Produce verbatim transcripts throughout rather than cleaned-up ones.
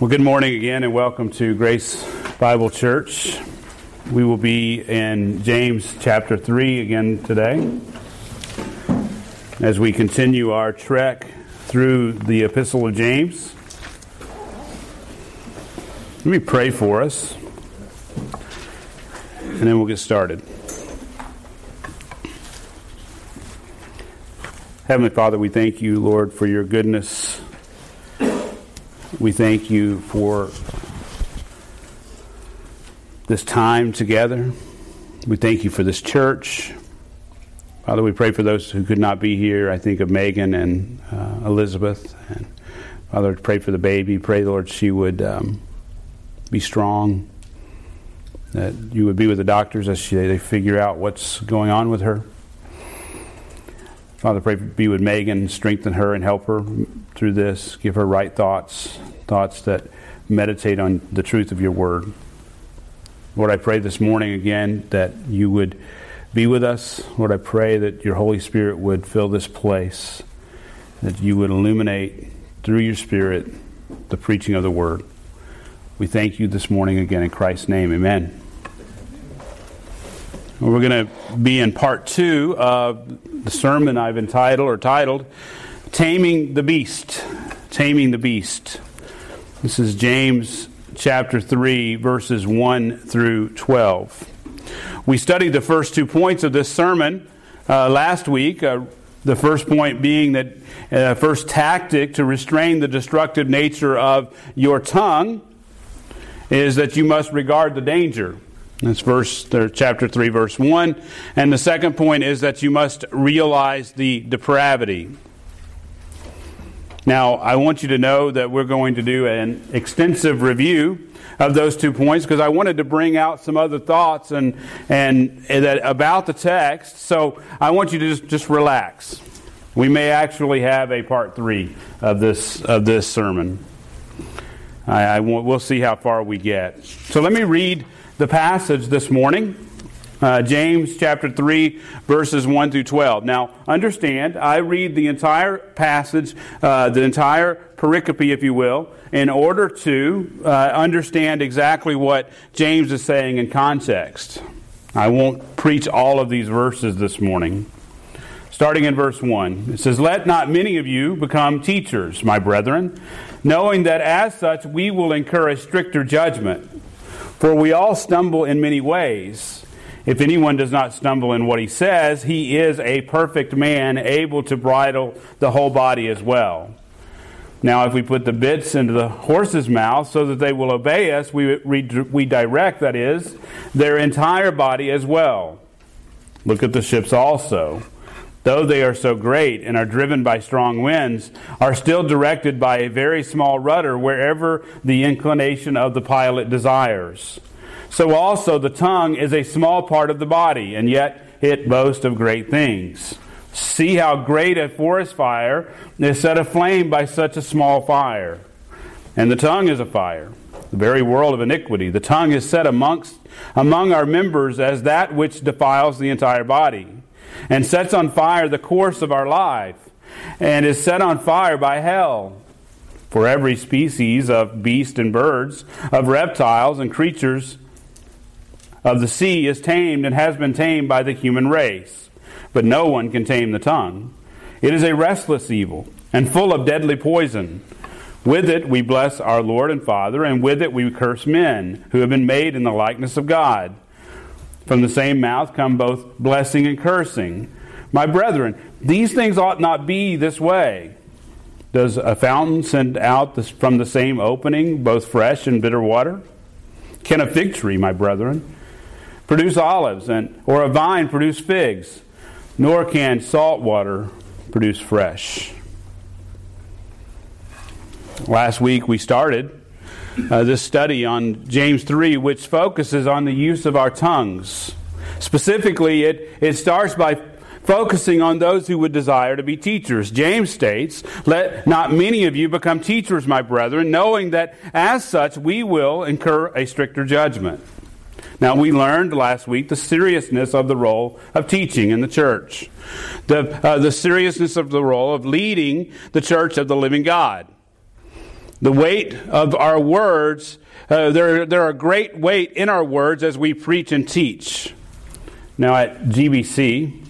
Well, good morning again and welcome to Grace Bible Church. We will be in James chapter three again today as we continue our trek through the Epistle of James. Let me pray for us and then we'll get started. Heavenly Father, we thank you, Lord, for your goodness. We thank you for this time together. We thank you for this church. Father, we pray for those who could not be here. I think of Megan and uh, Elizabeth. And Father, pray for the baby. Pray, Lord, she would um, be strong, that you would be with the doctors as she, they figure out what's going on with her. Father, pray be with Megan, strengthen her and help her through this. Give her right thoughts, thoughts that meditate on the truth of your word. Lord, I pray this morning again that you would be with us. Lord, I pray that your Holy Spirit would fill this place, that you would illuminate through your Spirit the preaching of the word. We thank you this morning again in Christ's name. Amen. We're going to be in part two of the sermon I've entitled or titled Taming the Beast. Taming the Beast. This is James chapter three, verses one through twelve. We studied the first two points of this sermon uh, last week. Uh, the first point being that uh, first tactic to restrain the destructive nature of your tongue is that you must regard the danger. That's verse, chapter three, verse one. And the second point is that you must realize the depravity. Now, I want you to know that we're going to do an extensive review of those two points because I wanted to bring out some other thoughts and and, and that about the text. So I want you to just, just relax. We may actually have a part three of this of this sermon. I, I we'll see how far we get. So let me read the passage this morning, uh, James chapter three, verses one through twelve. Now, understand, I read the entire passage, uh, the entire pericope, if you will, in order to uh, understand exactly what James is saying in context. I won't preach all of these verses this morning. Starting in verse one, it says, "Let not many of you become teachers, my brethren, knowing that as such we will incur a stricter judgment. For we all stumble in many ways. If anyone does not stumble in what he says, he is a perfect man, able to bridle the whole body as well. Now, if we put the bits into the horse's mouth so that they will obey us, we, we direct, that is, their entire body as well. Look at the ships also. Though they are so great and are driven by strong winds, are still directed by a very small rudder wherever the inclination of the pilot desires. So also the tongue is a small part of the body, and yet it boasts of great things. See how great a forest fire is set aflame by such a small fire. And the tongue is a fire, the very world of iniquity. The tongue is set amongst, among our members as that which defiles the entire body, and sets on fire the course of our life, and is set on fire by hell. For every species of beast and birds, of reptiles and creatures of the sea is tamed and has been tamed by the human race. But no one can tame the tongue. It is a restless evil, and full of deadly poison. With it we bless our Lord and Father, and with it we curse men, who have been made in the likeness of God. From the same mouth come both blessing and cursing. My brethren, these things ought not be this way. Does a fountain send out this, from the same opening both fresh and bitter water? Can a fig tree, my brethren, produce olives, and or a vine produce figs? Nor can salt water produce fresh." Last week we started Uh, this study on James three, which focuses on the use of our tongues. Specifically, it, it starts by focusing on those who would desire to be teachers. James states, "Let not many of you become teachers, my brethren, knowing that as such we will incur a stricter judgment." Now, we learned last week the seriousness of the role of teaching in the church, the uh, the seriousness of the role of leading the church of the living God. The weight of our words, uh, there, there are great weight in our words as we preach and teach. Now at G B C,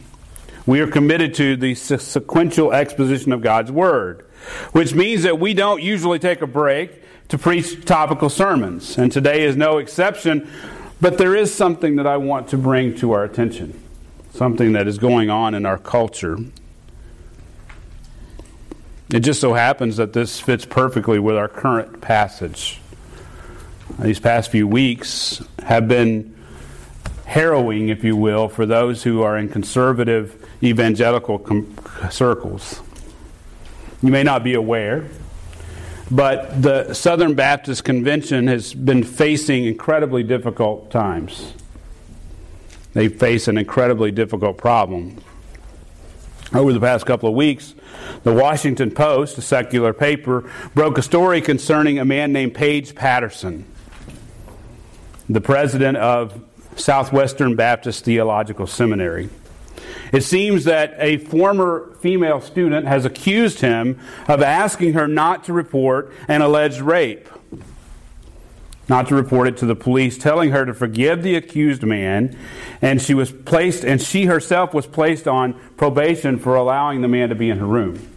we are committed to the sequential exposition of God's Word, which means that we don't usually take a break to preach topical sermons. And today is no exception, but there is something that I want to bring to our attention, something that is going on in our culture. It just so happens that this fits perfectly with our current passage. These past few weeks have been harrowing, if you will, for those who are in conservative evangelical com- circles. You may not be aware, but the Southern Baptist Convention has been facing incredibly difficult times. They face an incredibly difficult problem. Over the past couple of weeks, the Washington Post, a secular paper, broke a story concerning a man named Paige Patterson, the president of Southwestern Baptist Theological Seminary. It seems that a former female student has accused him of asking her not to report an alleged rape, not to report it to the police, telling her to forgive the accused man, and she was placed, and she herself was placed on probation for allowing the man to be in her room.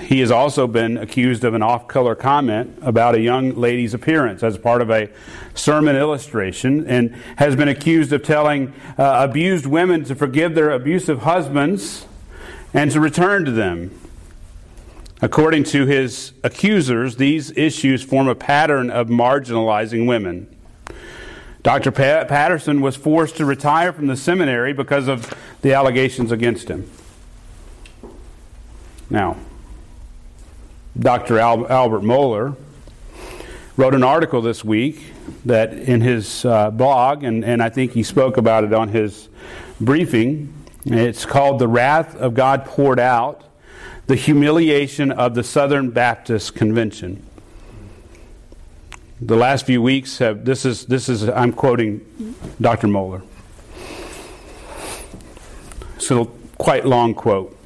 He has also been accused of an off-color comment about a young lady's appearance as part of a sermon illustration, and has been accused of telling uh, abused women to forgive their abusive husbands and to return to them. According to his accusers, these issues form a pattern of marginalizing women. Doctor Pa- Patterson was forced to retire from the seminary because of the allegations against him. Now, Doctor Al- Albert Mohler wrote an article this week that in his uh, blog, and, and I think he spoke about it on his briefing. It's called "The Wrath of God Poured Out, the Humiliation of the Southern Baptist Convention." The last few weeks have, this is, this is I'm quoting Doctor Mohler. It's a quite long quote.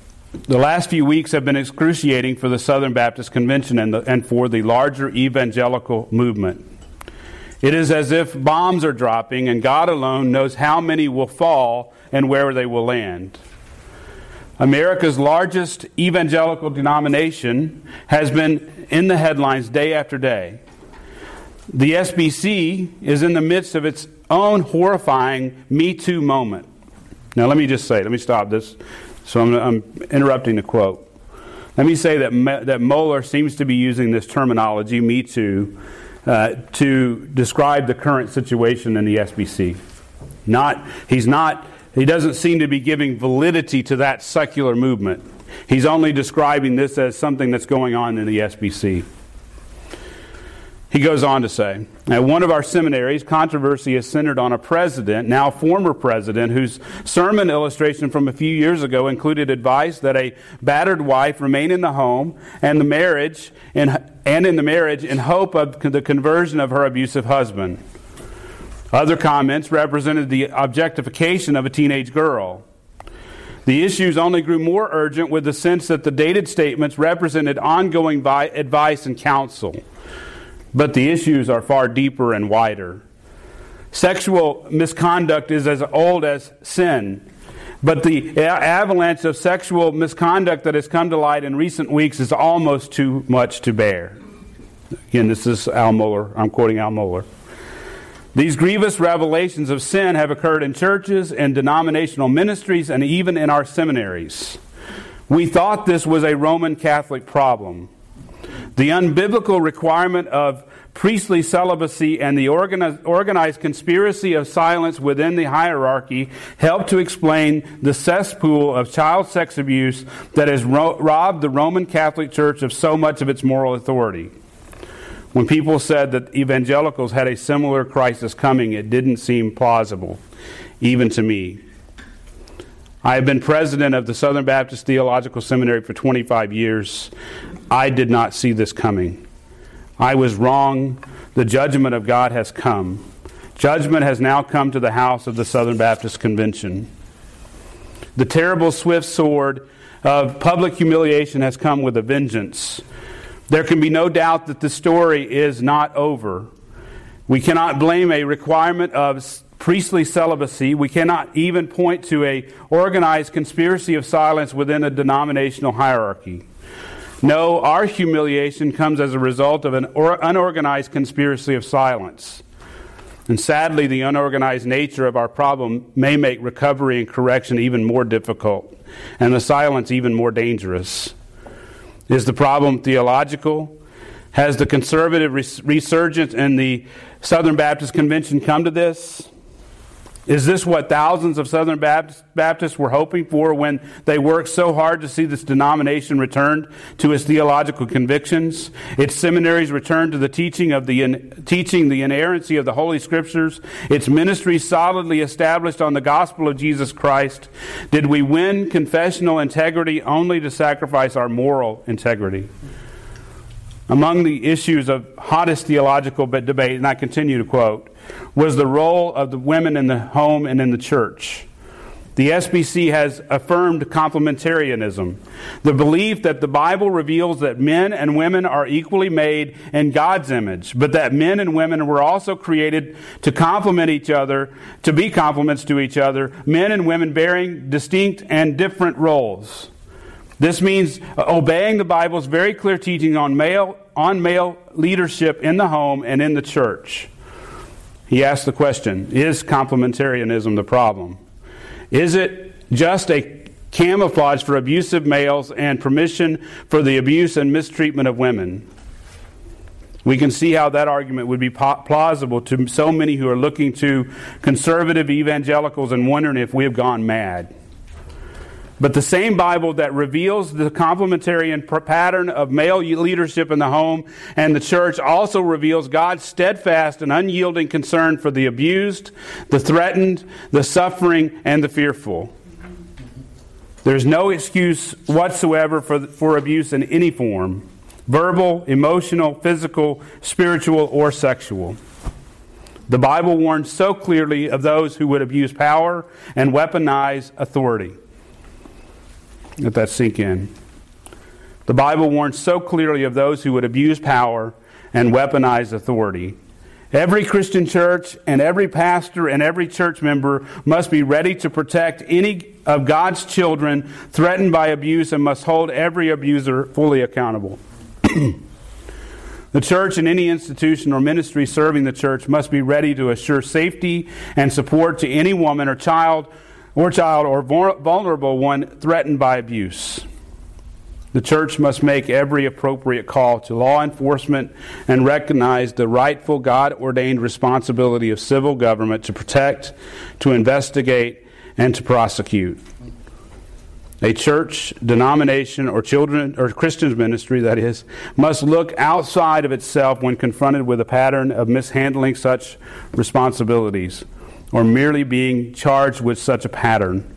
"The last few weeks have been excruciating for the Southern Baptist Convention and, the, and for the larger evangelical movement. It is as if bombs are dropping, and God alone knows how many will fall and where they will land. America's largest evangelical denomination has been in the headlines day after day. The S B C is in the midst of its own horrifying Me Too moment." Now let me just say, let me stop this. So I'm, I'm interrupting the quote. Let me say that that Mohler seems to be using this terminology, "Me Too," uh, to describe the current situation in the S B C. Not he's not he doesn't seem to be giving validity to that secular movement. He's only describing this as something that's going on in the S B C. He goes on to say, "At one of our seminaries, controversy is centered on a president, now former president, whose sermon illustration from a few years ago included advice that a battered wife remain in the home and the marriage in, and in the marriage in hope of the conversion of her abusive husband. Other comments represented the objectification of a teenage girl. The issues only grew more urgent with the sense that the dated statements represented ongoing vi- advice and counsel. But the issues are far deeper and wider. Sexual misconduct is as old as sin, but the a- avalanche of sexual misconduct that has come to light in recent weeks is almost too much to bear." Again, this is Al Mohler. I'm quoting Al Mohler. "These grievous revelations of sin have occurred in churches, in denominational ministries, and even in our seminaries. We thought this was a Roman Catholic problem. The unbiblical requirement of priestly celibacy and the organized conspiracy of silence within the hierarchy help to explain the cesspool of child sex abuse that has ro- robbed the Roman Catholic Church of so much of its moral authority. When people said that evangelicals had a similar crisis coming, it didn't seem plausible, even to me. I have been president of the Southern Baptist Theological Seminary for twenty-five years. I did not see this coming. I was wrong. The judgment of God has come. Judgment has now come to the house of the Southern Baptist Convention. The terrible swift sword of public humiliation has come with a vengeance. There can be no doubt that the story is not over. We cannot blame a requirement of priestly celibacy. We cannot even point to an organized conspiracy of silence within a denominational hierarchy. No, our humiliation comes as a result of an unorganized conspiracy of silence. And sadly, the unorganized nature of our problem may make recovery and correction even more difficult, and the silence even more dangerous. Is the problem theological? Has the conservative resurgence and the Southern Baptist Convention come to this? Is this what thousands of Southern Baptists were hoping for when they worked so hard to see this denomination returned to its theological convictions, its seminaries returned to the teaching of the teaching the inerrancy of the Holy Scriptures, its ministry solidly established on the gospel of Jesus Christ? Did we win confessional integrity only to sacrifice our moral integrity? Among the issues of hottest theological debate, and I continue to quote, was the role of the women in the home and in the church. The S B C has affirmed complementarianism, the belief that the Bible reveals that men and women are equally made in God's image, but that men and women were also created to complement each other, to be complements to each other, men and women bearing distinct and different roles. This means obeying the Bible's very clear teaching on male on male leadership in the home and in the church. He asked the question, is complementarianism the problem? Is it just a camouflage for abusive males and permission for the abuse and mistreatment of women? We can see how that argument would be plausible to so many who are looking to conservative evangelicals and wondering if we have gone mad. But the same Bible that reveals the complementarian pattern of male leadership in the home and the church also reveals God's steadfast and unyielding concern for the abused, the threatened, the suffering, and the fearful. There's no excuse whatsoever for, for abuse in any form, verbal, emotional, physical, spiritual, or sexual. The Bible warns so clearly of those who would abuse power and weaponize authority. Let that sink in. The Bible warns so clearly of those who would abuse power and weaponize authority. Every Christian church and every pastor and every church member must be ready to protect any of God's children threatened by abuse and must hold every abuser fully accountable. The church and any institution or ministry serving the church must be ready to assure safety and support to any woman or child or child or vulnerable one threatened by abuse. The church must make every appropriate call to law enforcement and recognize the rightful God-ordained responsibility of civil government to protect, to investigate, and to prosecute. A church, denomination, or children or Christian ministry, that is, must look outside of itself when confronted with a pattern of mishandling such responsibilities, or merely being charged with such a pattern.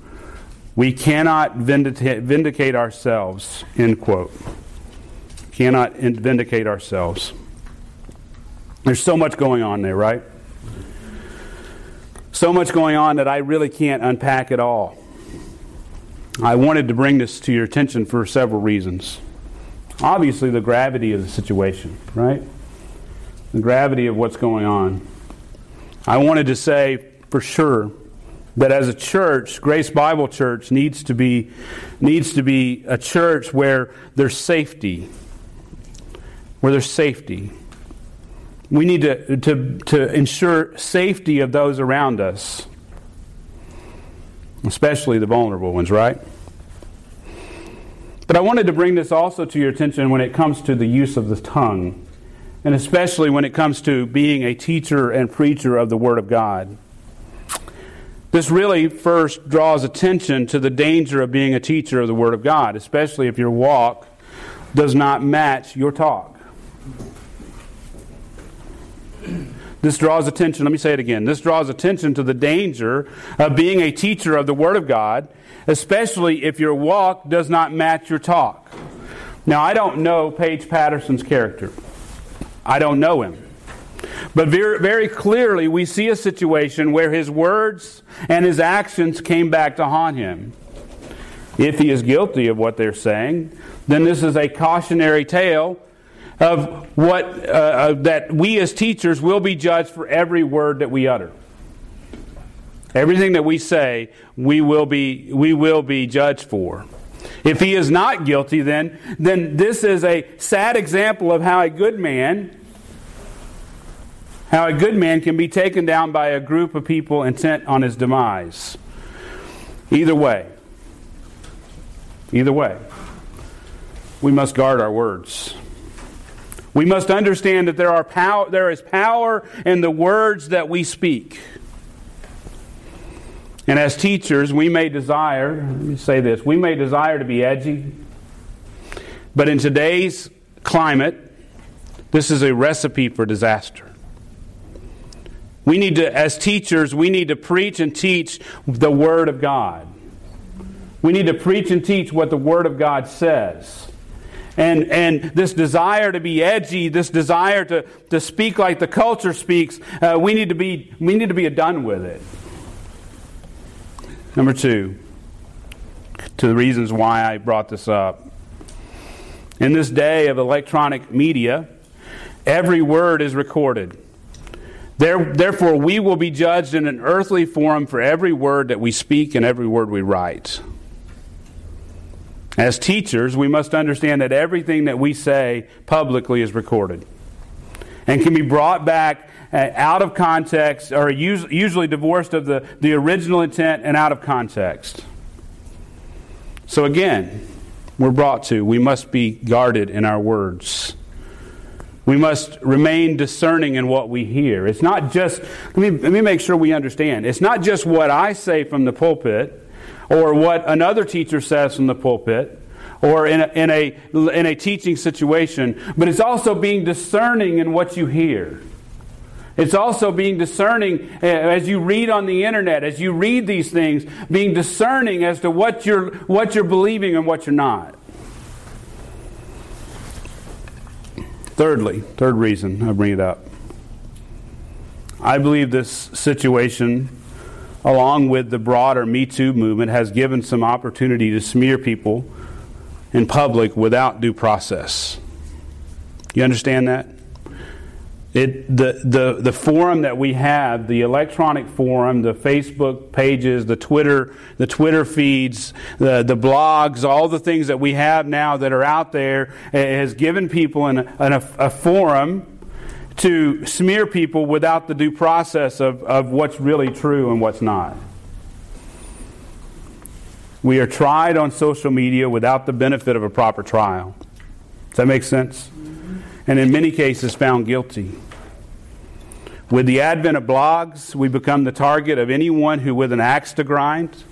We cannot vindicate, vindicate ourselves, end quote. Cannot vindicate ourselves. There's so much going on there, right? So much going on that I really can't unpack it all. I wanted to bring this to your attention for several reasons. Obviously, the gravity of the situation, right? The gravity of what's going on. I wanted to say for sure that as a church, Grace Bible Church needs to be needs to be a church where there's safety. Where there's safety. We need to, to, to ensure safety of those around us. Especially the vulnerable ones, right? But I wanted to bring this also to your attention when it comes to the use of the tongue. And especially when it comes to being a teacher and preacher of the Word of God. This really first draws attention to the danger of being a teacher of the Word of God, especially if your walk does not match your talk. This draws attention, let me say it again, this draws attention to the danger of being a teacher of the Word of God, especially if your walk does not match your talk. Now, I don't know Paige Patterson's character. I don't know him. But very, very clearly we see a situation where his words and his actions came back to haunt him. If he is guilty of what they're saying, then this is a cautionary tale of what uh, that we as teachers will be judged for every word that we utter. Everything that we say, we will be we will be judged for. If he is not guilty, then then this is a sad example of how a good man, how a good man can be taken down by a group of people intent on his demise. Either way, either way, we must guard our words. We must understand that there are power, there is power in the words that we speak. And as teachers, we may desire, let me say this, we may desire to be edgy, but in today's climate, this is a recipe for disaster. We need to, as teachers, we need to preach and teach the Word of God. We need to preach and teach what the Word of God says. And and this desire to be edgy, this desire to, to speak like the culture speaks, uh, we need to be we need to be done with it. Number two, to the reasons why I brought this up. In this day of electronic media, every word is recorded. There, therefore, we will be judged in an earthly forum for every word that we speak and every word we write. As teachers, we must understand that everything that we say publicly is recorded and can be brought back out of context, or usually divorced of the, the original intent and out of context. So again, we're brought to, we must be guarded in our words. We must remain discerning in what we hear. It's not just, let me, let me make sure we understand, it's not just what I say from the pulpit, or what another teacher says from the pulpit, or in a, in a, in a teaching situation, but it's also being discerning in what you hear. It's also being discerning as you read on the internet, as you read these things, being discerning as to what you're what you're believing and what you're not. Thirdly, third reason I bring it up. I believe this situation, along with the broader Me Too movement, has given some opportunity to smear people in public without due process. You understand that? It the, the the forum that we have, the electronic forum, the Facebook pages, the Twitter, the Twitter feeds, the, the blogs, all the things that we have now that are out there, has given people an, an, a, a forum to smear people without the due process of, of what's really true and what's not. We are tried on social media without the benefit of a proper trial. Does that make sense? And in many cases found guilty. With the advent of blogs, we become the target of anyone who with an axe to grind.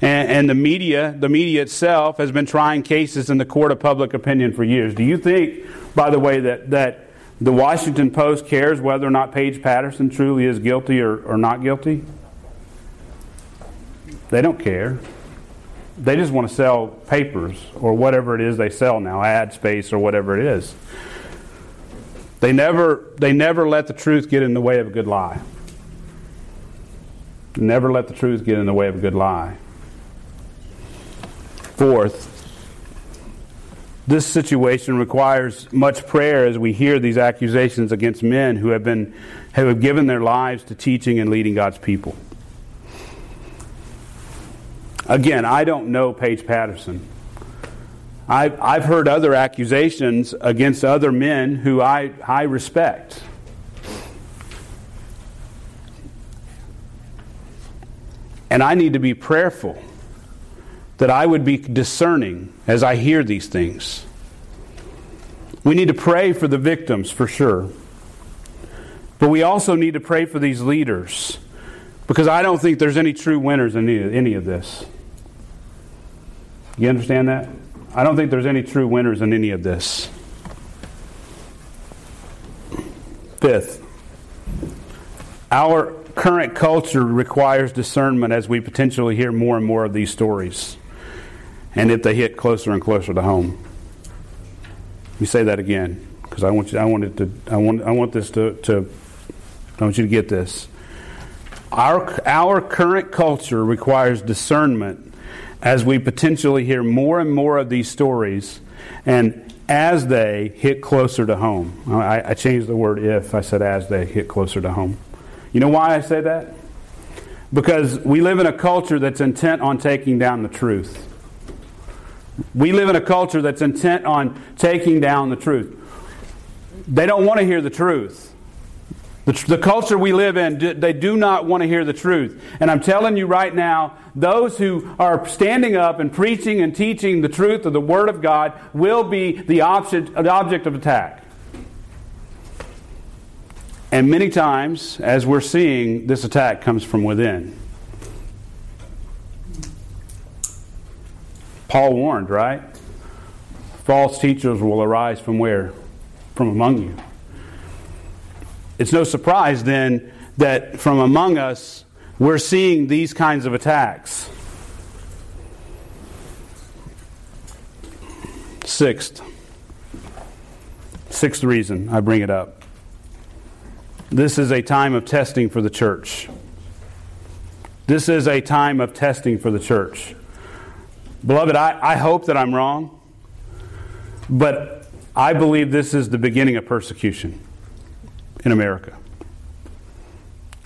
And, and the media, the media itself, has been trying cases in the court of public opinion for years. Do you think, by the way, that, that the Washington Post cares whether or not Paige Patterson truly is guilty or, or not guilty? They don't care. They just want to sell papers or whatever it is they sell now, ad space or whatever it is. They never they never let the truth get in the way of a good lie. Never let the truth get in the way of a good lie. Fourth, this situation requires much prayer as we hear these accusations against men who have been who have given their lives to teaching and leading God's people. Again, I don't know Paige Patterson. I've, I've heard other accusations against other men who I, I respect. And I need to be prayerful that I would be discerning as I hear these things. We need to pray for the victims, for sure. But we also need to pray for these leaders, because I don't think there's any true winners in any of this. You understand that? I don't think there's any true winners in any of this. Fifth, our current culture requires discernment as we potentially hear more and more of these stories, and if they hit closer and closer to home. Let me say that again, because I want you, I want it to, I want, I want this to, to, I want you to get this. Our our current culture requires discernment as we potentially hear more and more of these stories, and as they hit closer to home. I, I changed the word if. I said as they hit closer to home. You know why I say that? Because we live in a culture that's intent on taking down the truth. We live in a culture that's intent on taking down the truth. They don't want to hear the truth. The, the culture we live in, they do not want to hear the truth. And I'm telling you right now, those who are standing up and preaching and teaching the truth of the Word of God will be the object, the object of attack. And many times, as we're seeing, this attack comes from within. Paul warned, right? False teachers will arise from where? From among you. It's no surprise then that from among us we're seeing these kinds of attacks. Sixth. Sixth reason I bring it up. This is a time of testing for the church. This is a time of testing for the church. Beloved, I, I hope that I'm wrong, but I believe this is the beginning of persecution in America.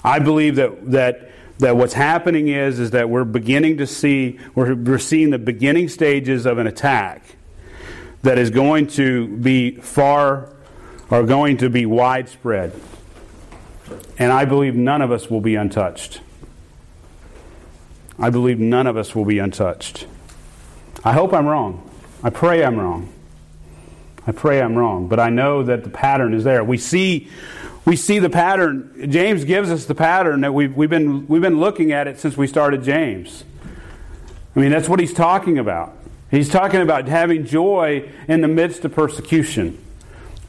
I believe that that that what's happening is is that we're beginning to see we're, we're seeing the beginning stages of an attack that is going to be far or going to be widespread. And I believe none of us will be untouched. I believe none of us will be untouched. I hope I'm wrong. I pray I'm wrong. I pray I'm wrong, but I know that the pattern is there. We see We see the pattern. James gives us the pattern that we've, we've been we've been looking at it since we started James. I mean, that's what he's talking about. He's talking about having joy in the midst of persecution,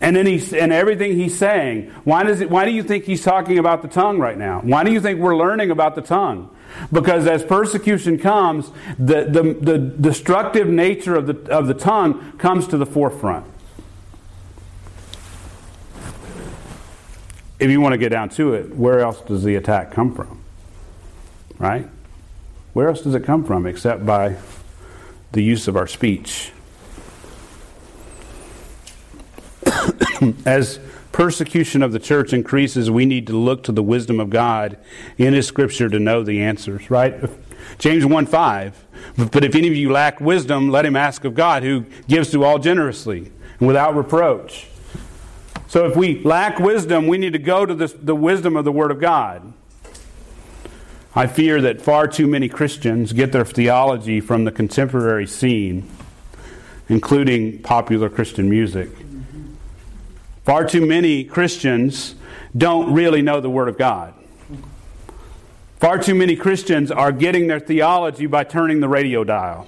and then he's and everything he's saying. Why does it? Why do you think he's talking about the tongue right now? Why do you think we're learning about the tongue? Because as persecution comes, the the, the destructive nature of the of the tongue comes to the forefront. If you want to get down to it, where else does the attack come from? Right? Where else does it come from except by the use of our speech? As persecution of the church increases, we need to look to the wisdom of God in His Scripture to know the answers, right? James one five, but if any of you lack wisdom, let him ask of God, who gives to all generously and without reproach. So if we lack wisdom, we need to go to this, the wisdom of the Word of God. I fear that far too many Christians get their theology from the contemporary scene, including popular Christian music. Far too many Christians don't really know the Word of God. Far too many Christians are getting their theology by turning the radio dial.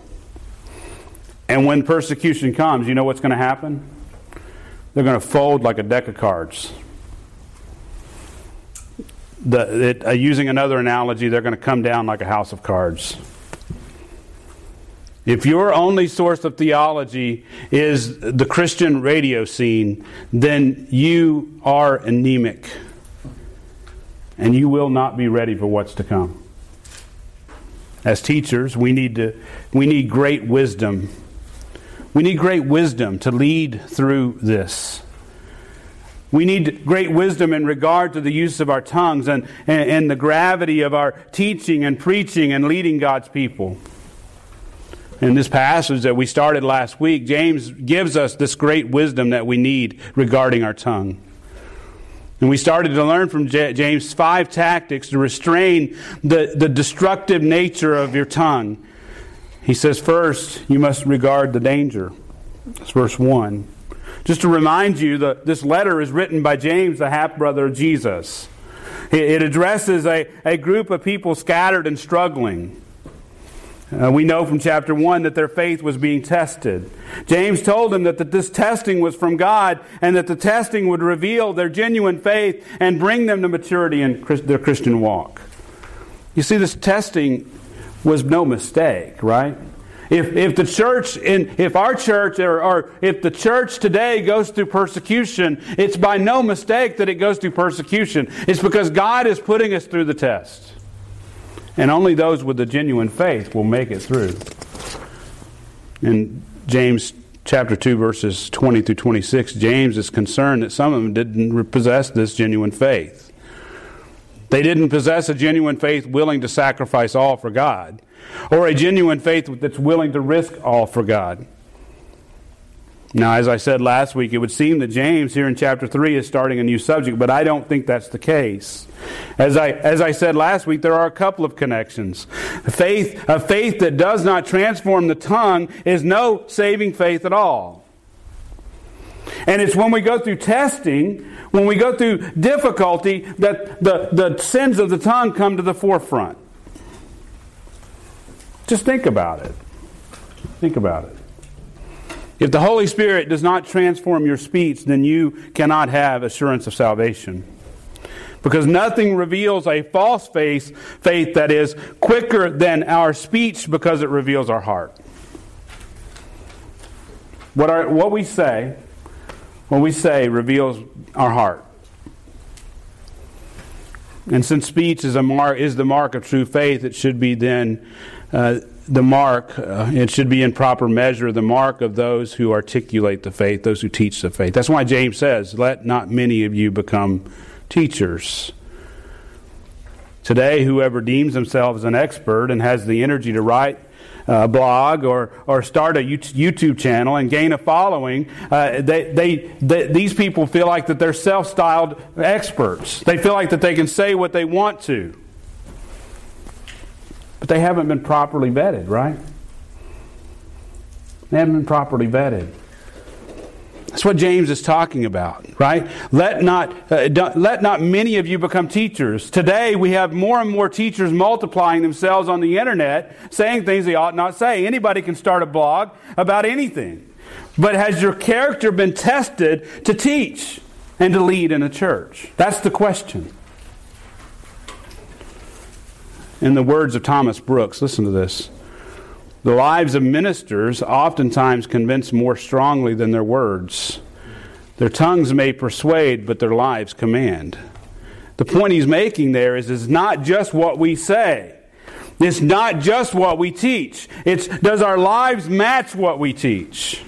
And when persecution comes, you know what's going to happen? They're going to fold like a deck of cards. The, it, uh, using another analogy, they're going to come down like a house of cards. If your only source of theology is the Christian radio scene, then you are anemic. And you will not be ready for what's to come. As teachers, we need to, we need great wisdom. We need great wisdom to lead through this. We need great wisdom in regard to the use of our tongues and, and, and the gravity of our teaching and preaching and leading God's people. In this passage that we started last week, James gives us this great wisdom that we need regarding our tongue. And we started to learn from James five tactics to restrain the, the destructive nature of your tongue. He says, first, you must regard the danger. That's verse one. Just to remind you, that this letter is written by James, the half-brother of Jesus. It addresses a, a group of people scattered and struggling. Uh, we know from chapter one that their faith was being tested. James told them that, that this testing was from God and that the testing would reveal their genuine faith and bring them to maturity in Christ, their Christian walk. You see, this testing was no mistake, right? If if the church, in, if our church, or, or if the church today goes through persecution, it's by no mistake that it goes through persecution. It's because God is putting us through the test. And only those with the genuine faith will make it through. In James chapter two, verses twenty through twenty-six, James is concerned that some of them didn't possess this genuine faith. They didn't possess a genuine faith willing to sacrifice all for God, or a genuine faith that's willing to risk all for God. Now, as I said last week, it would seem that James here in chapter three is starting a new subject, but I don't think that's the case. As I as I said last week, there are a couple of connections. Faith, a faith that does not transform the tongue is no saving faith at all. And it's when we go through testing, when we go through difficulty, that the, the sins of the tongue come to the forefront. Just think about it. Think about it. If the Holy Spirit does not transform your speech, then you cannot have assurance of salvation. Because nothing reveals a false faith, faith that is quicker than our speech, because it reveals our heart. What our, what we say, what we say reveals our heart. And since speech is a mar, is the mark of true faith, it should be then uh, the mark, uh, it should be in proper measure, the mark of those who articulate the faith, those who teach the faith. That's why James says, let not many of you become teachers. Today, whoever deems themselves an expert and has the energy to write a blog or, or start a YouTube channel and gain a following, uh, they, they, they, these people feel like that they're self-styled experts. They feel like that they can say what they want to. But they haven't been properly vetted, right? They haven't been properly vetted. That's what James is talking about, right? Let not uh, let not many of you become teachers. Today we have more and more teachers multiplying themselves on the internet, saying things they ought not say. Anybody can start a blog about anything. But has your character been tested to teach and to lead in a church? That's the question. In the words of Thomas Brooks, listen to this. The lives of ministers oftentimes convince more strongly than their words. Their tongues may persuade, but their lives command. The point he's making there is it's not just what we say. It's not just what we teach. It's does our lives match what we teach?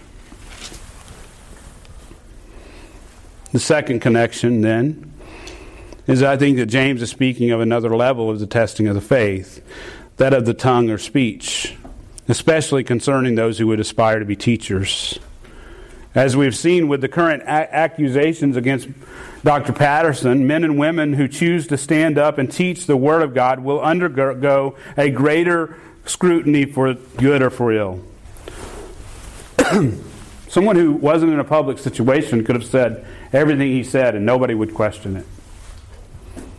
The second connection then is I think that James is speaking of another level of the testing of the faith, that of the tongue or speech, especially concerning those who would aspire to be teachers. As we've seen with the current a- accusations against Doctor Patterson, men and women who choose to stand up and teach the Word of God will undergo a greater scrutiny for good or for ill. Someone who wasn't in a public situation could have said everything he said and nobody would question it.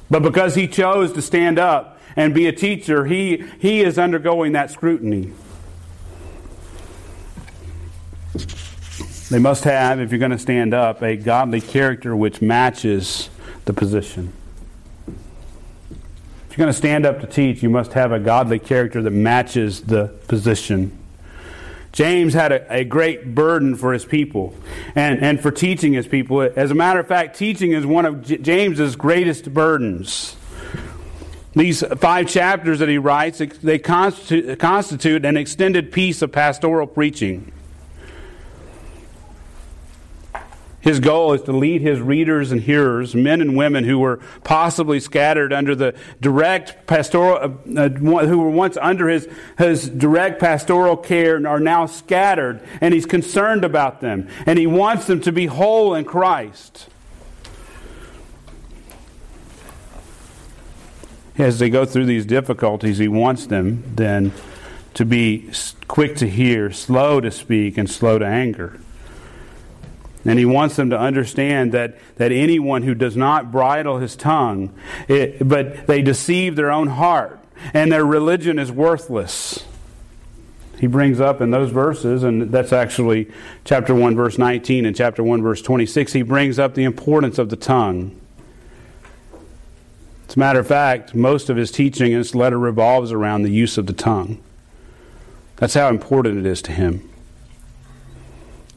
But because he chose to stand up and be a teacher, he, he is undergoing that scrutiny. They must have, if you're going to stand up, a godly character which matches the position. If you're going to stand up to teach, you must have a godly character that matches the position. James had a, a great burden for his people and, and for teaching his people. As a matter of fact, teaching is one of J- James's greatest burdens. These five chapters that he writes, they constitute, constitute an extended piece of pastoral preaching. His goal is to lead his readers and hearers, men and women who were possibly scattered under the direct pastoral, uh, who were once under his, his direct pastoral care and are now scattered, and he's concerned about them, and he wants them to be whole in Christ. As they go through these difficulties, he wants them then to be quick to hear, slow to speak, and slow to anger. And he wants them to understand that, that anyone who does not bridle his tongue, it, but they deceive their own heart, and their religion is worthless. He brings up in those verses, and that's actually chapter one, verse nineteen, and chapter one, verse twenty-six, he brings up the importance of the tongue. As a matter of fact, most of his teaching in this letter revolves around the use of the tongue. That's how important it is to him.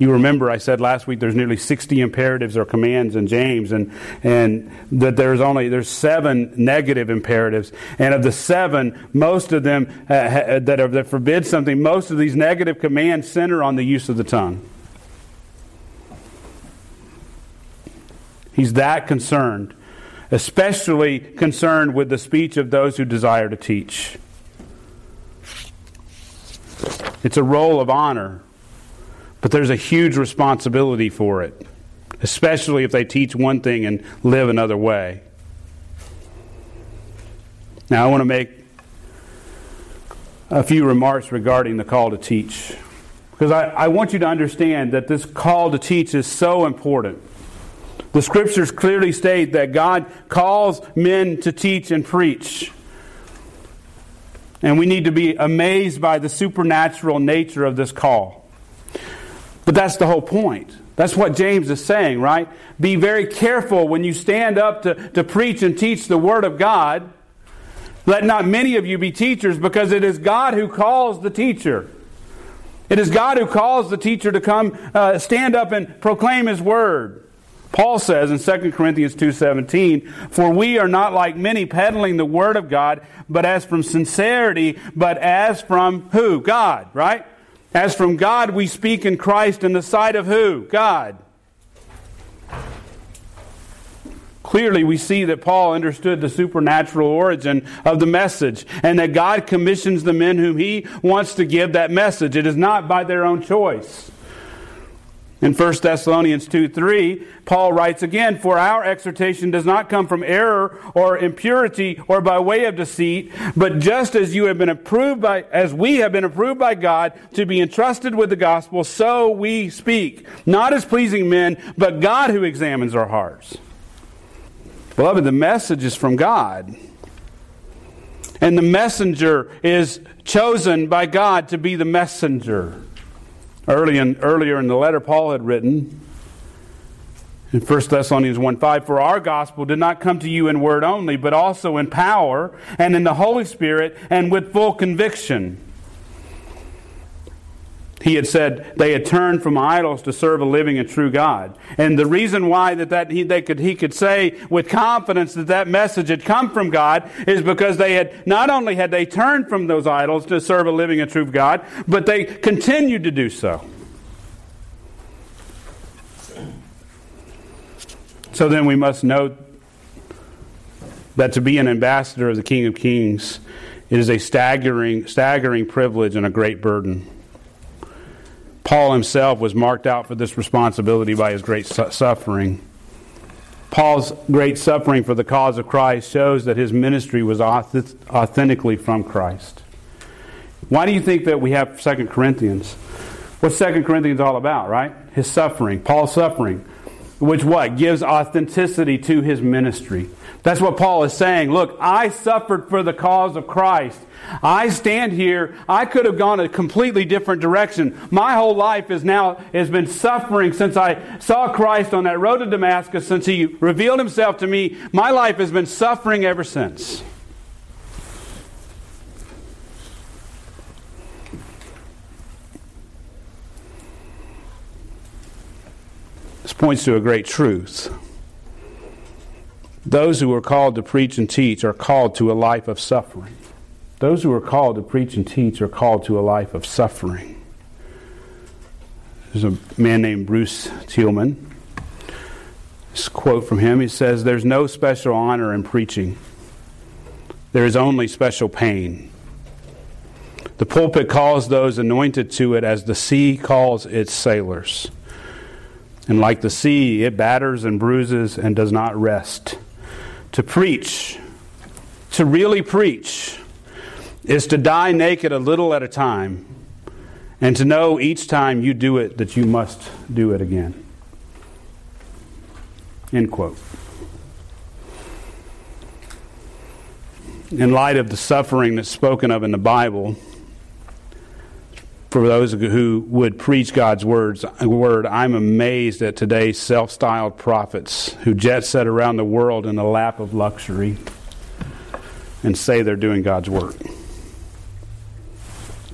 You remember I said last week there's nearly sixty imperatives or commands in James, and and that there's only there's seven negative imperatives, and of the seven, most of them uh, that, are, that forbid something, most of these negative commands center on the use of the tongue. He's that concerned, especially concerned with the speech of those who desire to teach. It's a role of honor, but there's a huge responsibility for it, especially if they teach one thing and live another way. Now, I want to make a few remarks regarding the call to teach, because I, I want you to understand that this call to teach is so important. The Scriptures clearly state that God calls men to teach and preach. And we need to be amazed by the supernatural nature of this call. But that's the whole point. That's what James is saying, right? Be very careful when you stand up to, to preach and teach the Word of God. Let not many of you be teachers, because it is God who calls the teacher. It is God who calls the teacher to come uh, stand up and proclaim His Word. Paul says in Second Corinthians two seventeen, "For we are not like many peddling the word of God, but as from sincerity, but as from" who? God, right? "As from God we speak in Christ in the sight of" who? God. Clearly we see that Paul understood the supernatural origin of the message, and that God commissions the men whom He wants to give that message. It is not by their own choice. In First Thessalonians two three, Paul writes again, "For our exhortation does not come from error or impurity or by way of deceit, but just as you have been approved by, as we have been approved by God to be entrusted with the gospel, so we speak, not as pleasing men, but God who examines our hearts." Beloved, the message is from God. And the messenger is chosen by God to be the messenger. Early in, earlier in the letter Paul had written, in First Thessalonians one five, "For our gospel did not come to you in word only, but also in power, and in the Holy Spirit, and with full conviction." He had said they had turned from idols to serve a living and true God. And the reason why that, that he, they could, he could say with confidence that that message had come from God is because they had, not only had they turned from those idols to serve a living and true God, but they continued to do so. So then we must note that to be an ambassador of the King of Kings is a staggering, staggering privilege and a great burden. Paul himself was marked out for this responsibility by his great su- suffering. Paul's great suffering for the cause of Christ shows that his ministry was auth- authentically from Christ. Why do you think that we have Second Corinthians? What's Second Corinthians all about, right? His suffering, Paul's suffering, which what? Gives authenticity to his ministry. That's what Paul is saying. Look, I suffered for the cause of Christ. I stand here. I could have gone a completely different direction. My whole life is now has been suffering since I saw Christ on that road to Damascus, since He revealed Himself to me. My life has been suffering ever since. This points to a great truth. Those who are called to preach and teach are called to a life of suffering. Those who are called to preach and teach are called to a life of suffering. There's a man named Bruce Thielman. This quote from him, he says, "There's no special honor in preaching. There is only special pain. The pulpit calls those anointed to it as the sea calls its sailors. And like the sea, it batters and bruises and does not rest." To preach, to really preach, is to die naked a little at a time, and to know each time you do it that you must do it again. End quote. In light of the suffering that's spoken of in the Bible, for those who would preach God's words, word, I'm amazed at today's self-styled prophets who jet set around the world in the lap of luxury and say they're doing God's work.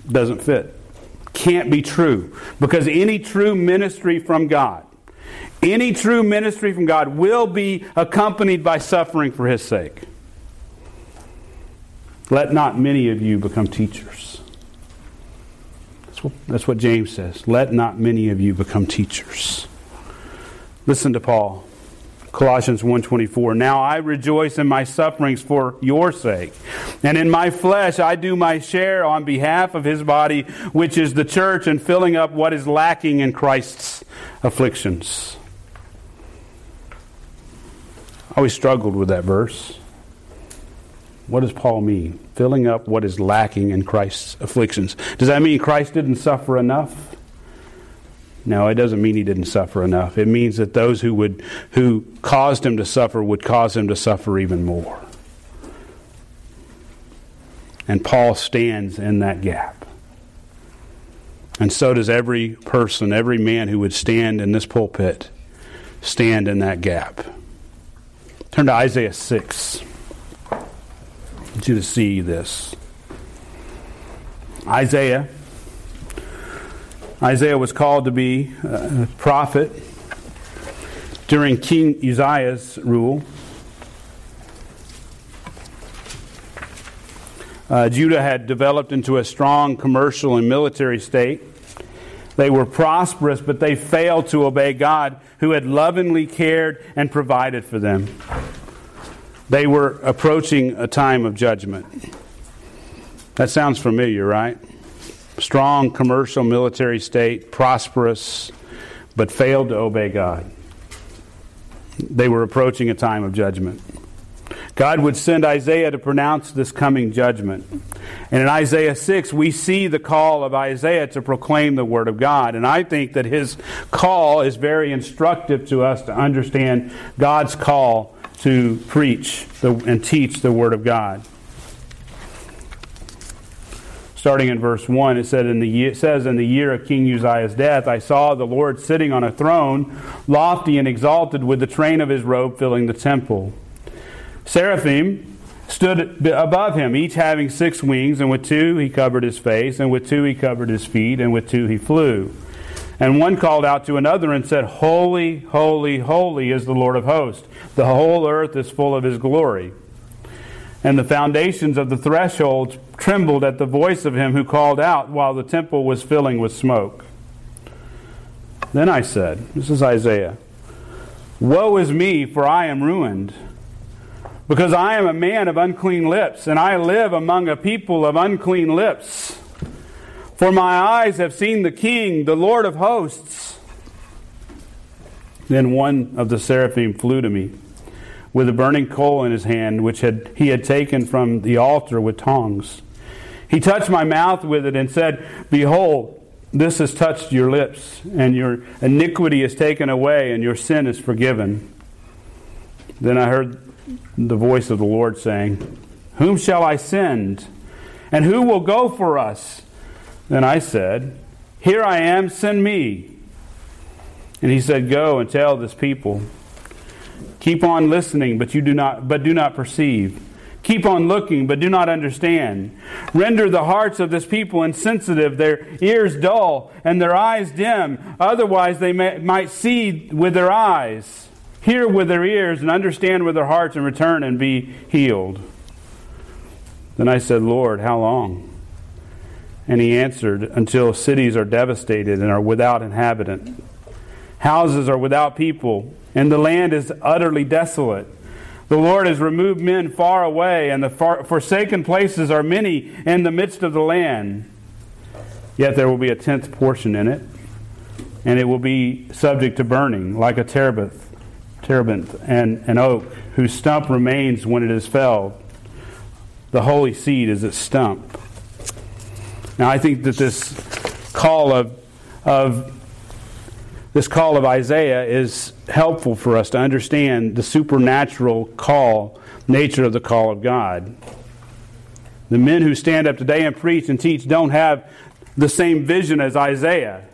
Doesn't fit. Can't be true. Because any true ministry from God, any true ministry from God will be accompanied by suffering for His sake. Let not many of you become teachers. That's what, that's what James says. Let not many of you become teachers. Listen to Paul. Colossians one twenty-four, now I rejoice in my sufferings for your sake, and in my flesh I do my share on behalf of his body, which is the church, and filling up what is lacking in Christ's afflictions. I always struggled with that verse. What does Paul mean? Filling up what is lacking in Christ's afflictions. Does that mean Christ didn't suffer enough? No, it doesn't mean he didn't suffer enough. It means that those who would, who caused him to suffer would cause him to suffer even more. And Paul stands in that gap. And so does every person, every man who would stand in this pulpit, stand in that gap. Turn to Isaiah six. I want you to see this. Isaiah. Isaiah was called to be a prophet during King Uzziah's rule. Uh, Judah had developed into a strong commercial and military state. They were prosperous, but they failed to obey God, who had lovingly cared and provided for them. They were approaching a time of judgment. That sounds familiar, right? Strong commercial military state, prosperous, but failed to obey God. They were approaching a time of judgment. God would send Isaiah to pronounce this coming judgment. And in Isaiah six, we see the call of Isaiah to proclaim the Word of God. And I think that his call is very instructive to us to understand God's call to preach the, and teach the Word of God. Starting in verse one, it said in the year, says, in the year of King Uzziah's death, I saw the Lord sitting on a throne, lofty and exalted, with the train of his robe filling the temple. Seraphim stood above him, each having six wings, and with two he covered his face, and with two he covered his feet, and with two he flew. And one called out to another and said, Holy, holy, holy is the Lord of hosts. The whole earth is full of his glory. And the foundations of the thresholds trembled at the voice of him who called out, while the temple was filling with smoke. Then I said, this is Isaiah, Woe is me, for I am ruined, because I am a man of unclean lips, and I live among a people of unclean lips. For my eyes have seen the King, the Lord of hosts. Then one of the seraphim flew to me with a burning coal in his hand, which had, he had taken from the altar with tongs. He touched my mouth with it and said, Behold, this has touched your lips, and your iniquity is taken away, and your sin is forgiven. Then I heard the voice of the Lord saying, Whom shall I send? And who will go for us? Then I said, Here I am, send me. And he said, Go and tell this people. Keep on listening, but you do not, but do not perceive. Keep on looking, but do not understand. Render the hearts of this people insensitive, their ears dull, and their eyes dim. Otherwise they may, might see with their eyes, hear with their ears, and understand with their hearts, and return and be healed. Then I said, Lord, how long? And he answered, Until cities are devastated and are without inhabitant. Houses are without people, and the land is utterly desolate. The Lord has removed men far away, and the far- forsaken places are many in the midst of the land. Yet there will be a tenth portion in it, and it will be subject to burning, like a terebinth, terebinth and an oak, whose stump remains when it is felled. The holy seed is its stump. Now, I think that this call of, of this call of Isaiah is helpful for us to understand the supernatural call, nature of the call of God. The men who stand up today and preach and teach don't have the same vision as Isaiah,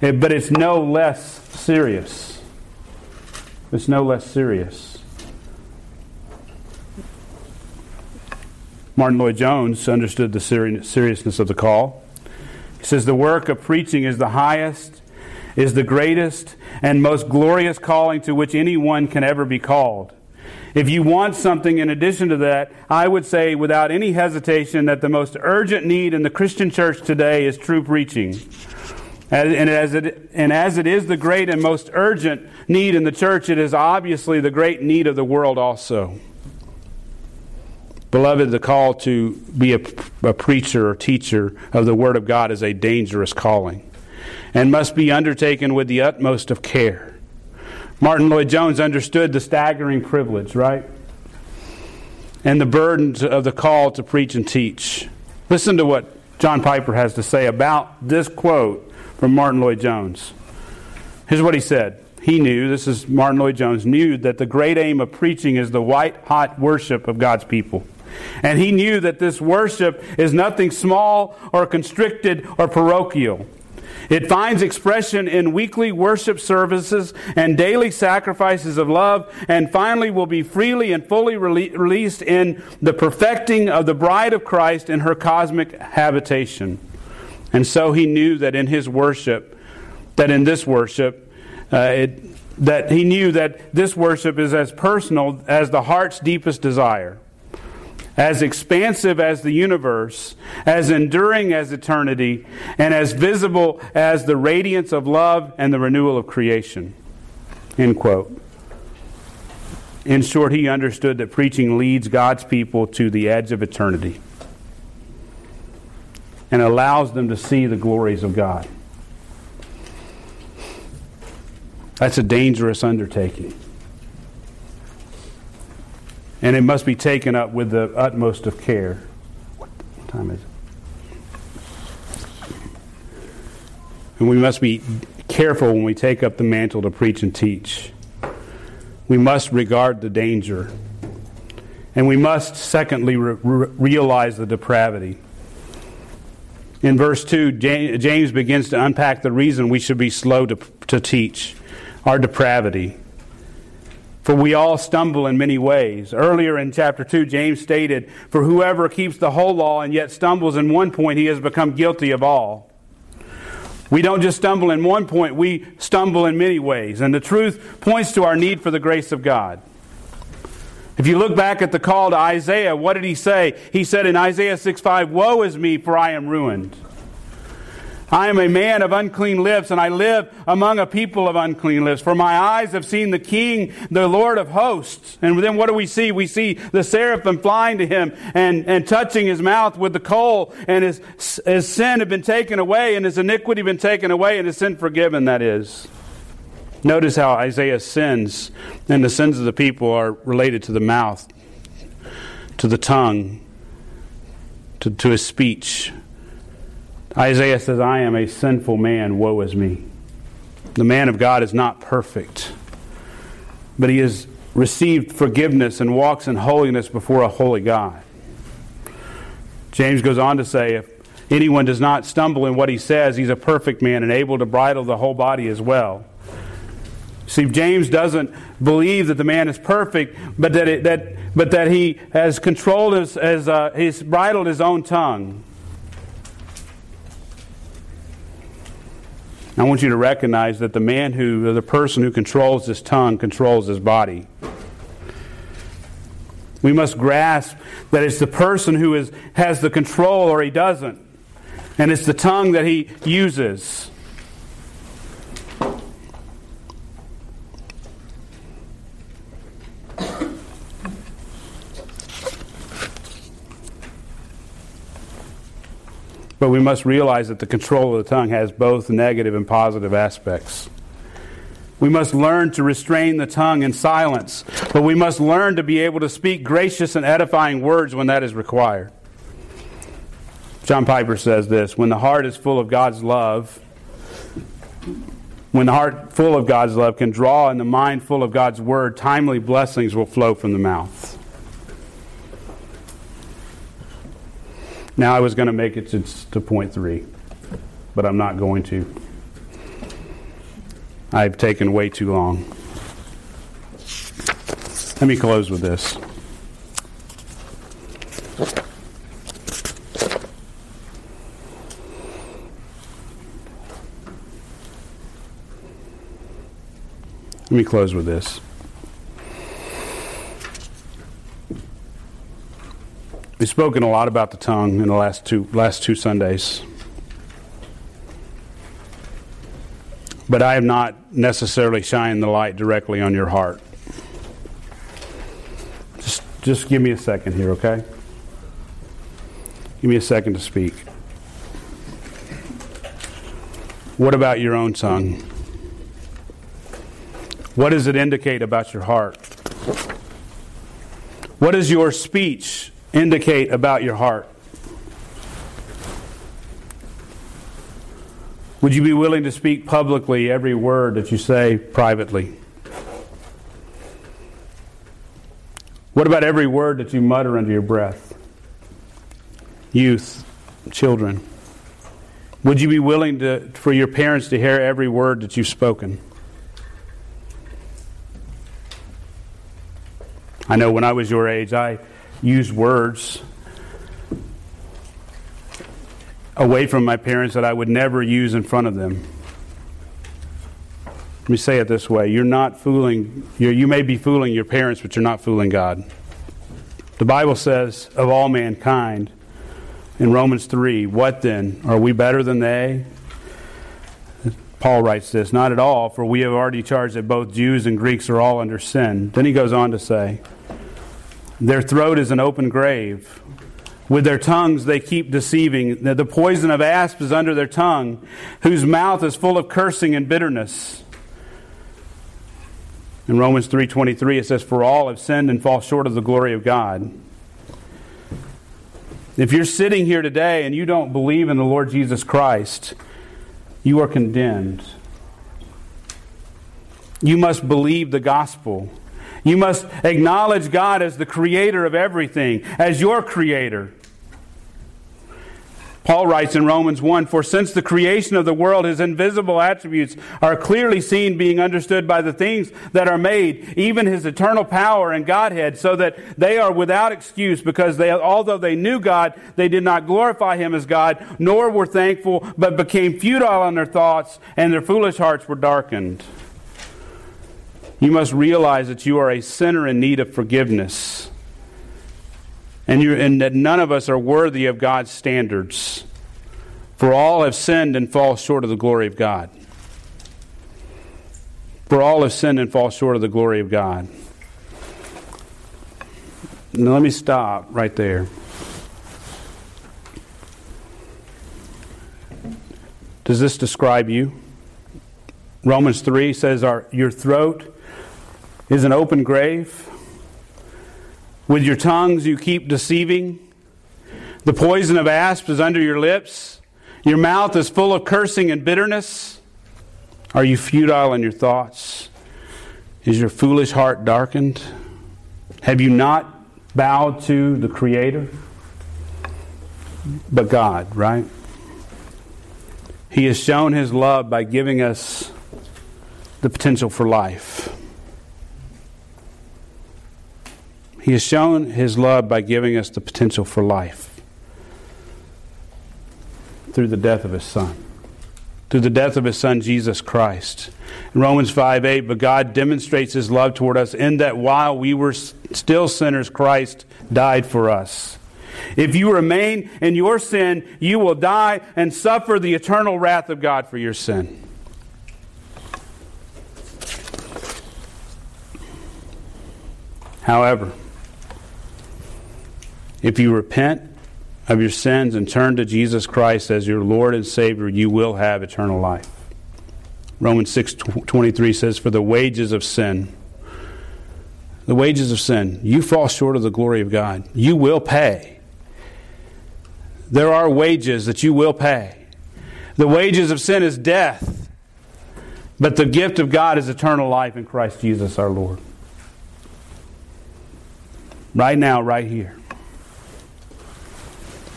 but it's no less serious. It's no less serious. Martyn Lloyd-Jones understood the seriousness of the call. He says, The work of preaching is the highest, is the greatest, and most glorious calling to which anyone can ever be called. If you want something in addition to that, I would say without any hesitation that the most urgent need in the Christian church today is true preaching. And as it, and as it is the great and most urgent need in the church, it is obviously the great need of the world also. Beloved, the call to be a, a preacher or teacher of the Word of God is a dangerous calling and must be undertaken with the utmost of care. Martyn Lloyd-Jones understood the staggering privilege, right? And the burden of the call to preach and teach. Listen to what John Piper has to say about this quote from Martyn Lloyd-Jones. Here's what he said. He knew, this is Martyn Lloyd-Jones, knew that the great aim of preaching is the white-hot worship of God's people. And he knew that this worship is nothing small or constricted or parochial. It finds expression in weekly worship services and daily sacrifices of love, and finally will be freely and fully rele- released in the perfecting of the bride of Christ in her cosmic habitation. And so he knew that in his worship, that in this worship, uh, it, that he knew that this worship is as personal as the heart's deepest desire, as expansive as the universe, as enduring as eternity, and as visible as the radiance of love and the renewal of creation. End quote. In short, he understood that preaching leads God's people to the edge of eternity and allows them to see the glories of God. That's a dangerous undertaking. And it must be taken up with the utmost of care. What time is it? And we must be careful when we take up the mantle to preach and teach. We must regard the danger. And we must, secondly, re- realize the depravity. In verse two, James begins to unpack the reason we should be slow to, to teach, our depravity. For we all stumble in many ways. Earlier in chapter two, James stated, "For whoever keeps the whole law and yet stumbles in one point, he has become guilty of all." We don't just stumble in one point, we stumble in many ways. And the truth points to our need for the grace of God. If you look back at the call to Isaiah, what did he say? He said in Isaiah six five, "Woe is me, for I am ruined. I am a man of unclean lips, and I live among a people of unclean lips. For my eyes have seen the King, the Lord of hosts." And then what do we see? We see the seraphim flying to him and, and touching his mouth with the coal. And his, his sin had been taken away, and his iniquity been taken away, and his sin forgiven, that is. Notice how Isaiah's sins and the sins of the people are related to the mouth, to the tongue, to, to his speech. Isaiah says, "I am a sinful man, woe is me." The man of God is not perfect, but he has received forgiveness and walks in holiness before a holy God. James goes on to say, if anyone does not stumble in what he says, he's a perfect man and able to bridle the whole body as well. See, James doesn't believe that the man is perfect, but that it, that but that he has controlled his, as uh, he's bridled his own tongue. I want you to recognize that the man who, or the person who controls his tongue, controls his body. We must grasp that it's the person who is has the control, or he doesn't, and it's the tongue that he uses. But we must realize that the control of the tongue has both negative and positive aspects. We must learn to restrain the tongue in silence, but we must learn to be able to speak gracious and edifying words when that is required. John Piper says this, "When the heart is full of God's love, when the heart full of God's love can draw and the mind full of God's word, timely blessings will flow from the mouth." Now, I was going to make it to, to point three, but I'm not going to. I've taken way too long. Let me close with this. Let me close with this. We've spoken a lot about the tongue in the last two last two Sundays. but I am not necessarily shining the light directly on your heart. Just, just give me a second here, okay? Give me a second to speak. What about your own tongue? What does it indicate about your heart? What does your speech indicate about your heart? Would you be willing to speak publicly every word that you say privately? What about every word that you mutter under your breath? Youth, children. Would you be willing to, for your parents to hear every word that you've spoken? I know when I was your age, I used words away from my parents that I would never use in front of them. Let me say it this way. You're not fooling, you're, you may be fooling your parents, but you're not fooling God. The Bible says, of all mankind, in Romans three, what then? Are we better than they? Paul writes this, not at all, for we have already charged that both Jews and Greeks are all under sin. Then he goes on to say, their throat is an open grave. With their tongues they keep deceiving. The poison of asp is under their tongue, whose mouth is full of cursing and bitterness. In Romans three twenty-three it says, for all have sinned and fall short of the glory of God. If you're sitting here today and you don't believe in the Lord Jesus Christ, you are condemned. You must believe the gospel. You must acknowledge God as the creator of everything, as your creator. Paul writes in Romans one, for since the creation of the world, his invisible attributes are clearly seen, being understood by the things that are made, even his eternal power and Godhead, so that they are without excuse, because they, although they knew God, they did not glorify him as God, nor were thankful, but became futile in their thoughts, and their foolish hearts were darkened. You must realize that you are a sinner in need of forgiveness. And, you, and that none of us are worthy of God's standards. For all have sinned and fall short of the glory of God. For all have sinned and fall short of the glory of God. Now let me stop right there. Does this describe you? Romans three says our, your throat is an open grave. With your tongues you keep deceiving. The poison of asp is under your lips. Your mouth is full of cursing and bitterness. Are you futile in your thoughts? Is your foolish heart darkened? Have you not bowed to the Creator? But God, right? He has shown His love by giving us the potential for life. He has shown His love by giving us the potential for life through the death of His Son. Through the death of His Son, Jesus Christ. In Romans five eight, but God demonstrates His love toward us in that while we were still sinners, Christ died for us. If you remain in your sin, you will die and suffer the eternal wrath of God for your sin. However, if you repent of your sins and turn to Jesus Christ as your Lord and Savior, you will have eternal life. Romans six twenty-three says, for the wages of sin, the wages of sin, you fall short of the glory of God. You will pay. There are wages that you will pay. The wages of sin is death, but the gift of God is eternal life in Christ Jesus our Lord. Right now, right here.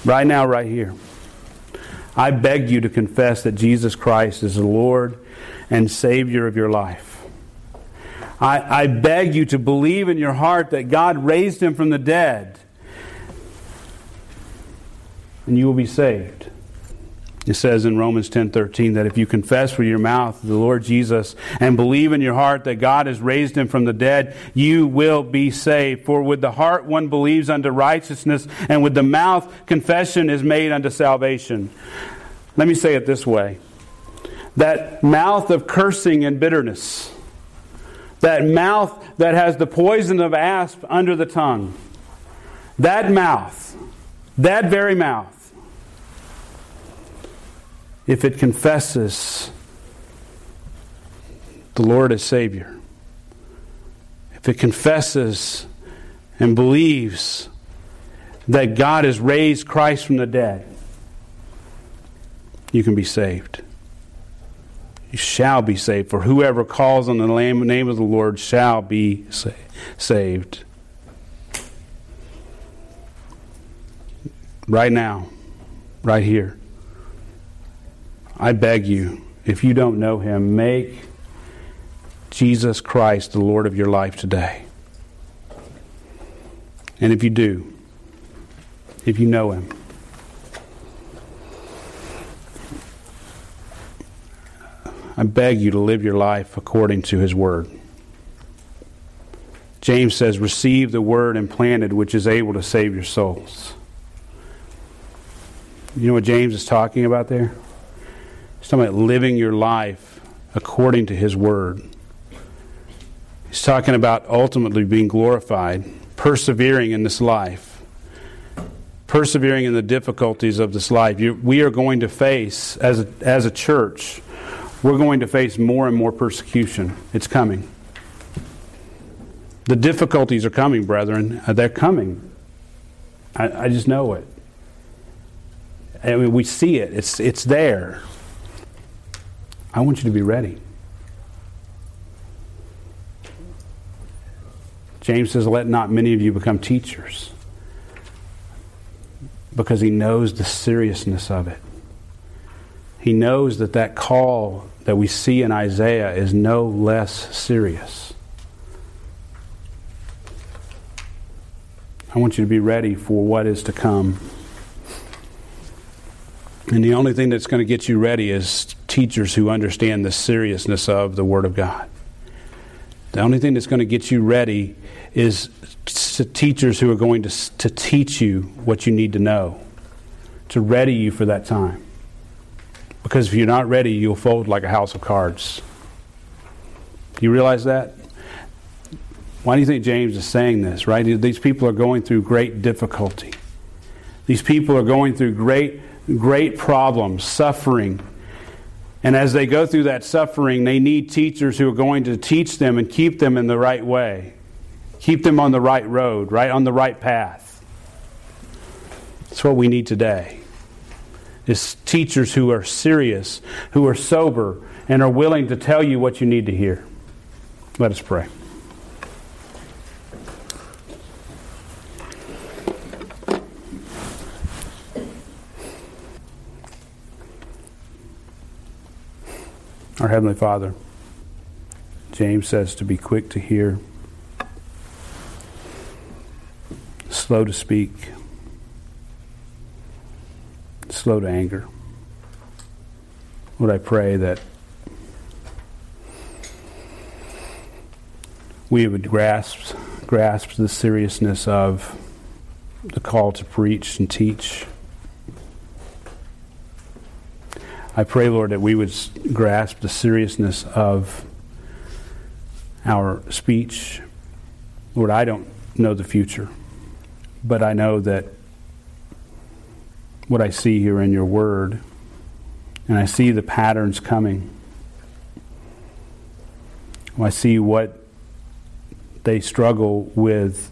Right now, right here. I beg you to confess that Jesus Christ is the Lord and Savior of your life. I, I beg you to believe in your heart that God raised Him from the dead. And you will be saved. It says in Romans ten thirteen that if you confess with your mouth the Lord Jesus and believe in your heart that God has raised Him from the dead, you will be saved. For with the heart one believes unto righteousness, and with the mouth confession is made unto salvation. Let me say it this way. That mouth of cursing and bitterness. That mouth that has the poison of asp under the tongue. That mouth, that very mouth, if it confesses the Lord as Savior, if it confesses and believes that God has raised Christ from the dead, you can be saved. You shall be saved, for whoever calls on the name of the Lord shall be sa- saved. Right now, right here, I beg you, if you don't know Him, make Jesus Christ the Lord of your life today. And if you do, if you know Him, I beg you to live your life according to His Word. James says, receive the Word implanted, which is able to save your souls. You know what James is talking about there? He's talking about living your life according to His Word. He's talking about ultimately being glorified, persevering in this life, persevering in the difficulties of this life. You, we are going to face, as a, as a church, we're going to face more and more persecution. It's coming. The difficulties are coming, brethren. They're coming. I, I just know it. I mean, we see it. It's it's there. I want you to be ready. James says, let not many of you become teachers, because he knows the seriousness of it. He knows that that call that we see in Isaiah is no less serious. I want you to be ready for what is to come. And the only thing that's going to get you ready is teachers who understand the seriousness of the Word of God. The only thing that's going to get you ready is teachers who are going to, to teach you what you need to know, to ready you for that time. Because if you're not ready, you'll fold like a house of cards. Do you realize that? Why do you think James is saying this, right? These people are going through great difficulty. These people are going through great, great problems, suffering. And as they go through that suffering, they need teachers who are going to teach them and keep them in the right way. Keep them on the right road, right? On the right path. That's what we need today. Is teachers who are serious, who are sober, and are willing to tell you what you need to hear. Let us pray. Our Heavenly Father, James says to be quick to hear, slow to speak, slow to anger. Would I pray that we would grasp, grasp the seriousness of the call to preach and teach. I pray, Lord, that we would grasp the seriousness of our speech. Lord, I don't know the future, but I know that what I see here in your word, and I see the patterns coming. I see what they struggle with,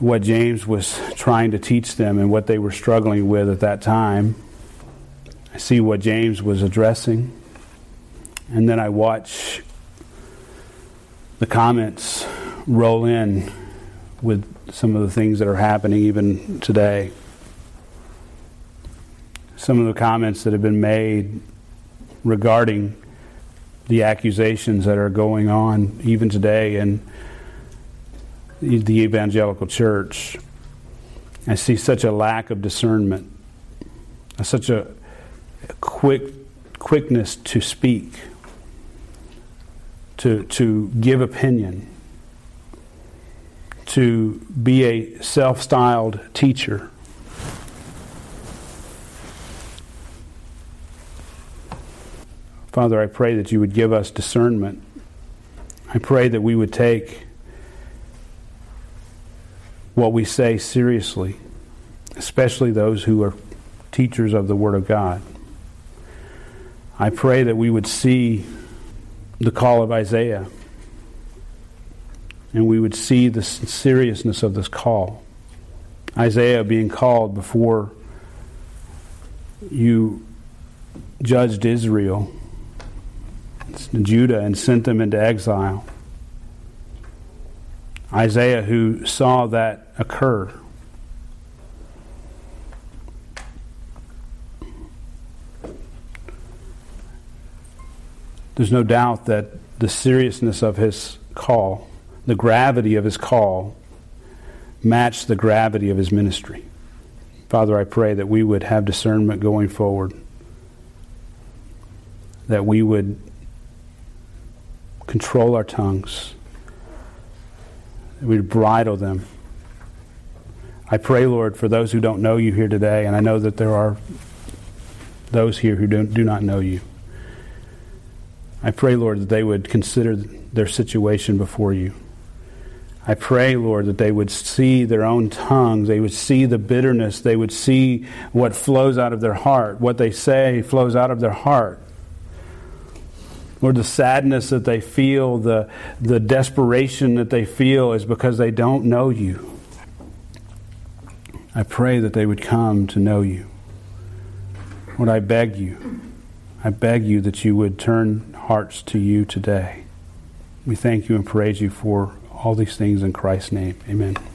what James was trying to teach them and what they were struggling with at that time. I see what James was addressing, and then I watch the comments roll in with some of the things that are happening even today. Some of the comments that have been made regarding the accusations that are going on even today in the evangelical church. I see such a lack of discernment, such a quick quickness to speak, to to give opinion, to be a self-styled teacher. Father, I pray that you would give us discernment. I pray that we would take what we say seriously, especially those who are teachers of the Word of God. I pray that we would see the call of Isaiah, and we would see the seriousness of this call. Isaiah being called before you judged Israel, Judah, and sent them into exile. Isaiah, who saw that occur. There's no doubt that the seriousness of his call, the gravity of his call, matched the gravity of his ministry. Father, I pray that we would have discernment going forward, that we would control our tongues, that we would bridle them. I pray, Lord, for those who don't know you here today, and I know that there are those here who don't, do not know you. I pray, Lord, that they would consider their situation before you. I pray, Lord, that they would see their own tongues. They would see the bitterness. They would see what flows out of their heart. What they say flows out of their heart. Lord, the sadness that they feel, the, the desperation that they feel is because they don't know you. I pray that they would come to know you. Lord, I beg you. I beg you that you would turn hearts to you today. We thank you and praise you for all these things in Christ's name. Amen.